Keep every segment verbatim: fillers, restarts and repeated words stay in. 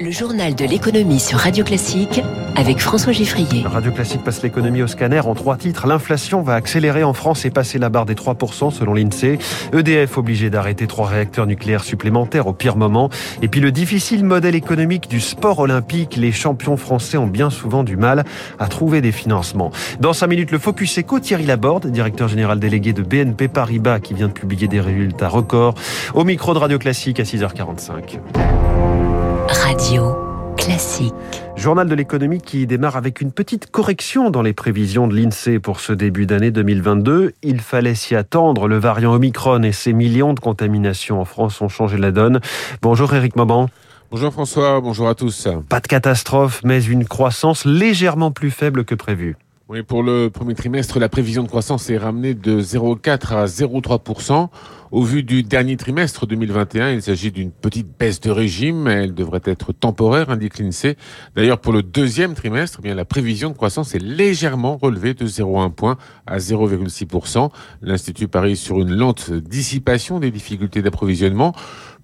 Le journal de l'économie sur Radio Classique avec François Giffrier. Radio Classique passe l'économie au scanner en trois titres. L'inflation va accélérer en France et passer la barre des trois pour cent selon l'INSEE. E D F obligé d'arrêter trois réacteurs nucléaires supplémentaires au pire moment. Et puis le difficile modèle économique du sport olympique. Les champions français ont bien souvent du mal à trouver des financements. Dans cinq minutes, le Focus Éco, Thierry Laborde, directeur général délégué de B N P Paribas qui vient de publier des résultats records. Au micro de Radio Classique à six heures quarante-cinq. Radio Classique. Journal de l'économie qui démarre avec une petite correction dans les prévisions de l'INSEE pour ce début d'année deux mille vingt-deux. Il fallait s'y attendre. Le variant Omicron et ses millions de contaminations en France ont changé la donne. Bonjour Éric Mauban. Bonjour François, bonjour à tous. Pas de catastrophe, mais une croissance légèrement plus faible que prévu. Oui, pour le premier trimestre, la prévision de croissance est ramenée de zéro virgule quatre à zéro virgule trois pour cent. Au vu du dernier trimestre deux mille vingt et un, il s'agit d'une petite baisse de régime. Elle devrait être temporaire, indique l'INSEE. D'ailleurs, pour le deuxième trimestre, eh bien, la prévision de croissance est légèrement relevée de zéro virgule un point à zéro virgule six pour cent. L'Institut parie sur une lente dissipation des difficultés d'approvisionnement.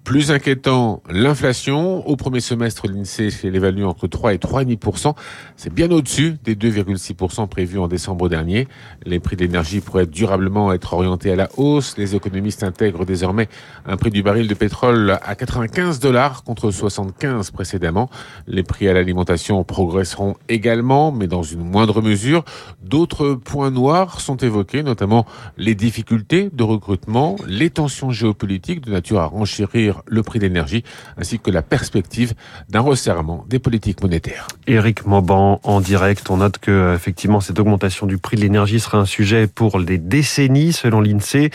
Plus inquiétant, l'inflation. Au premier semestre, l'INSEE l'évalue entre trois et trois virgule cinq pour cent. C'est bien au-dessus des deux virgule six pour cent prévus en décembre dernier. Les prix de l'énergie pourraient durablement être orientés à la hausse. Les économistes intègrent désormais un prix du baril de pétrole à quatre-vingt-quinze dollars contre soixante-quinze précédemment. Les prix à l'alimentation progresseront également, mais dans une moindre mesure. D'autres points noirs sont évoqués, notamment les difficultés de recrutement, les tensions géopolitiques de nature à renchérir le prix de l'énergie, ainsi que la perspective d'un resserrement des politiques monétaires. Éric Mauban, en direct, on note que effectivement cette augmentation du prix de l'énergie sera un sujet pour des décennies, selon l'INSEE.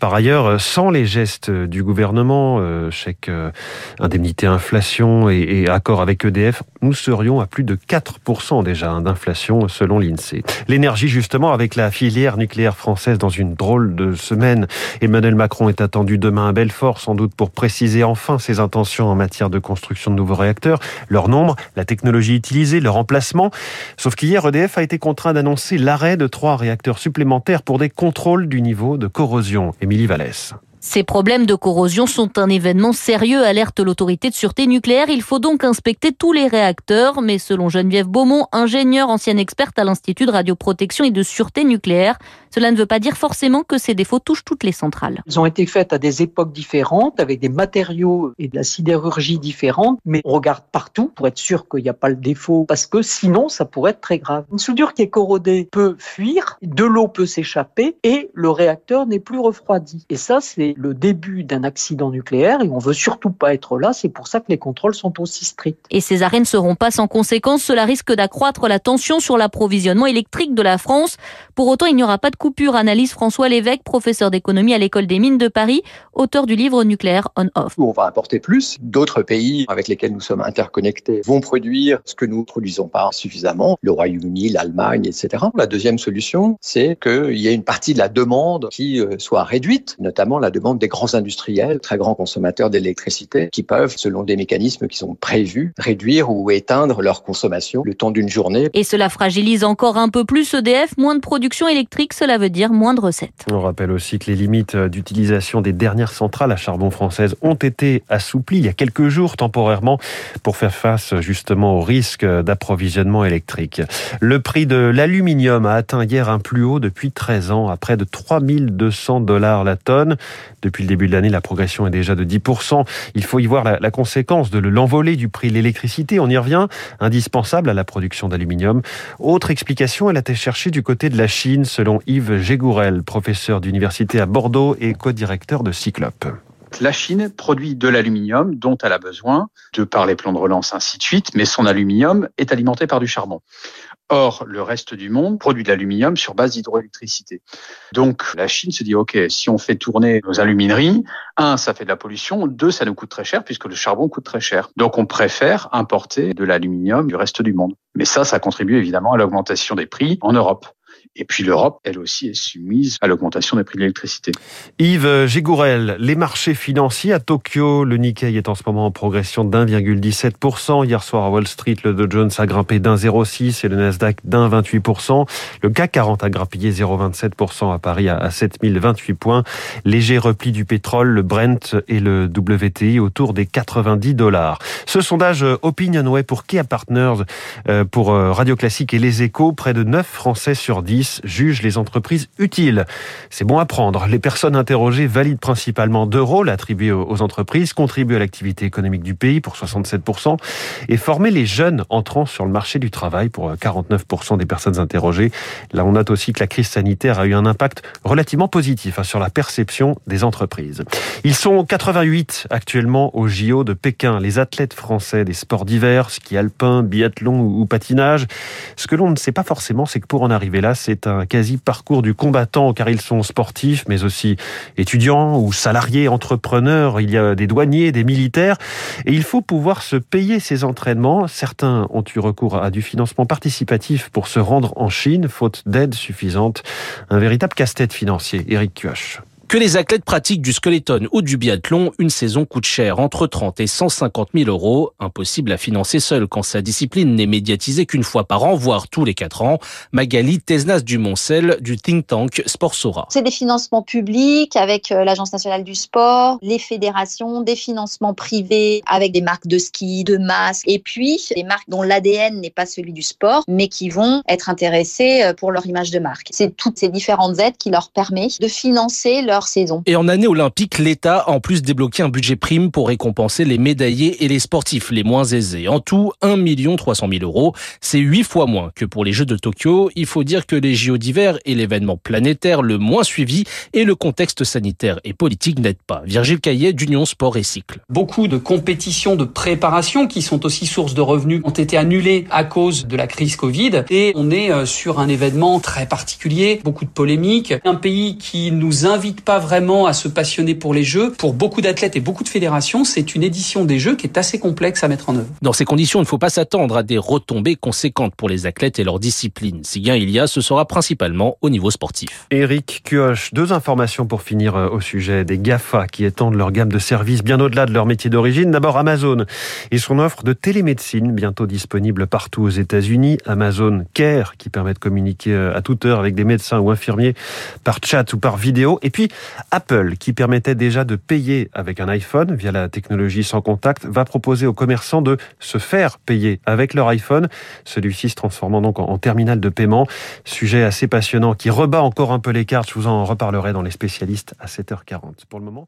Par ailleurs, sans les gestes du gouvernement, euh, chèque euh, indemnité inflation et, et accord avec E D F, nous serions à plus de quatre pour cent déjà hein, d'inflation, selon l'INSEE. L'énergie, justement, avec la filière nucléaire française dans une drôle de semaine. Emmanuel Macron est attendu demain à Belfort, sans doute pour préciser Préciser enfin ses intentions en matière de construction de nouveaux réacteurs, leur nombre, la technologie utilisée, leur emplacement. Sauf qu'hier, E D F a été contraint d'annoncer l'arrêt de trois réacteurs supplémentaires pour des contrôles du niveau de corrosion. Émilie Vallès. Ces problèmes de corrosion sont un événement sérieux, alerte l'autorité de sûreté nucléaire. Il faut donc inspecter tous les réacteurs. Mais selon Geneviève Beaumont, ingénieure, ancienne experte à l'Institut de radioprotection et de sûreté nucléaire, cela ne veut pas dire forcément que ces défauts touchent toutes les centrales. Ils ont été faits à des époques différentes, avec des matériaux et de la sidérurgie différentes. Mais on regarde partout pour être sûr qu'il n'y a pas le défaut, parce que sinon, ça pourrait être très grave. Une soudure qui est corrodée peut fuir, de l'eau peut s'échapper et le réacteur n'est plus refroidi. Et ça, c'est le début d'un accident nucléaire et on ne veut surtout pas être là, c'est pour ça que les contrôles sont aussi stricts. Et ces arrêts ne seront pas sans conséquences, cela risque d'accroître la tension sur l'approvisionnement électrique de la France. Pour autant, il n'y aura pas de coupure, analyse François Lévesque, professeur d'économie à l'école des mines de Paris, auteur du livre Nucléaire on-off. On va importer plus, d'autres pays avec lesquels nous sommes interconnectés vont produire ce que nous ne produisons pas suffisamment, le Royaume-Uni, l'Allemagne, et cetera. La deuxième solution, c'est qu'il y ait une partie de la demande qui soit réduite, notamment la demande des grands industriels, très grands consommateurs d'électricité, qui peuvent, selon des mécanismes qui sont prévus, réduire ou éteindre leur consommation le temps d'une journée. Et cela fragilise encore un peu plus E D F, moins de production électrique, cela veut dire moins de recettes. On rappelle aussi que les limites d'utilisation des dernières centrales à charbon françaises ont été assouplies il y a quelques jours, temporairement, pour faire face justement au risque d'approvisionnement électrique. Le prix de l'aluminium a atteint hier un plus haut depuis treize ans, à près de trois mille deux cents dollars la tonne. Depuis le début de l'année, la progression est déjà de dix pour cent. Il faut y voir la, la conséquence de l'envolée du prix de l'électricité. On y revient, indispensable à la production d'aluminium. Autre explication, elle a été cherchée du côté de la Chine, selon Yves Jégourel, professeur d'université à Bordeaux et co-directeur de Cyclope. La Chine produit de l'aluminium dont elle a besoin, de par les plans de relance, ainsi de suite, mais son aluminium est alimenté par du charbon. Or, le reste du monde produit de l'aluminium sur base d'hydroélectricité. Donc, la Chine se dit, OK, si on fait tourner nos alumineries, un, ça fait de la pollution, deux, ça nous coûte très cher puisque le charbon coûte très cher. Donc, on préfère importer de l'aluminium du reste du monde. Mais ça, ça contribue évidemment à l'augmentation des prix en Europe. Et puis l'Europe, elle aussi, est soumise à l'augmentation des prix de l'électricité. Yves Jégourel, les marchés financiers à Tokyo. Le Nikkei est en ce moment en progression d'un virgule dix-sept pour cent. Hier soir à Wall Street, le Dow Jones a grimpé d'un virgule zéro six et le Nasdaq d'un virgule vingt-huit pour cent. Le C A C quarante a grappillé zéro virgule vingt-sept pour cent à Paris à sept mille vingt-huit points. Léger repli du pétrole, le Brent et le W T I autour des quatre-vingt-dix dollars. Ce sondage OpinionWay pour Kia Partners, pour Radio Classique et Les Échos, près de neuf Français sur dix jugent les entreprises utiles. C'est bon à prendre. Les personnes interrogées valident principalement deux rôles attribués aux entreprises, contribuer à l'activité économique du pays pour soixante-sept pour cent et former les jeunes entrants sur le marché du travail pour quarante-neuf pour cent des personnes interrogées. Là, on note aussi que la crise sanitaire a eu un impact relativement positif sur la perception des entreprises. Ils sont quatre-vingt-huit actuellement au J O de Pékin. Les athlètes français des sports d'hiver, ski alpin, biathlon ou patinage. Ce que l'on ne sait pas forcément, c'est que pour en arriver là, c'est un quasi-parcours du combattant, car ils sont sportifs, mais aussi étudiants ou salariés, entrepreneurs. Il y a des douaniers, des militaires. Et il faut pouvoir se payer ces entraînements. Certains ont eu recours à du financement participatif pour se rendre en Chine, faute d'aide suffisante. Un véritable casse-tête financier. Éric Cuache. Que les athlètes pratiquent du skeleton ou du biathlon, une saison coûte cher, entre trente et cent cinquante mille euros. Impossible à financer seul quand sa discipline n'est médiatisée qu'une fois par an, voire tous les quatre ans. Magali Teznas du Montcel, du think tank Sportsora. C'est des financements publics avec l'Agence nationale du sport, les fédérations, des financements privés avec des marques de ski, de masques, et puis des marques dont l'A D N n'est pas celui du sport, mais qui vont être intéressées pour leur image de marque. C'est toutes ces différentes aides qui leur permettent de financer leur saison. Et en année olympique, l'État a en plus débloqué un budget prime pour récompenser les médaillés et les sportifs les moins aisés. En tout, un million trois cent mille euros. C'est huit fois moins que pour les Jeux de Tokyo. Il faut dire que les J O d'hiver est l'événement planétaire le moins suivi et le contexte sanitaire et politique n'aide pas. Virgile Caillet d'Union Sport et Cycle. Beaucoup de compétitions de préparation qui sont aussi source de revenus ont été annulées à cause de la crise Covid et on est sur un événement très particulier, beaucoup de polémiques. Un pays qui nous invite pas vraiment à se passionner pour les Jeux. Pour beaucoup d'athlètes et beaucoup de fédérations, c'est une édition des Jeux qui est assez complexe à mettre en œuvre. Dans ces conditions, il ne faut pas s'attendre à des retombées conséquentes pour les athlètes et leur discipline. Si gain il y a, ce sera principalement au niveau sportif. Éric Cuoche, deux informations pour finir au sujet des GAFA qui étendent leur gamme de services bien au-delà de leur métier d'origine. D'abord Amazon et son offre de télémédecine bientôt disponible partout aux États-Unis. Amazon Care qui permet de communiquer à toute heure avec des médecins ou infirmiers par chat ou par vidéo. Et puis Apple, qui permettait déjà de payer avec un iPhone via la technologie sans contact, va proposer aux commerçants de se faire payer avec leur iPhone. Celui-ci se transformant donc en terminal de paiement. Sujet assez passionnant qui rebat encore un peu les cartes. Je vous en reparlerai dans les spécialistes à sept heures quarante. Pour le moment...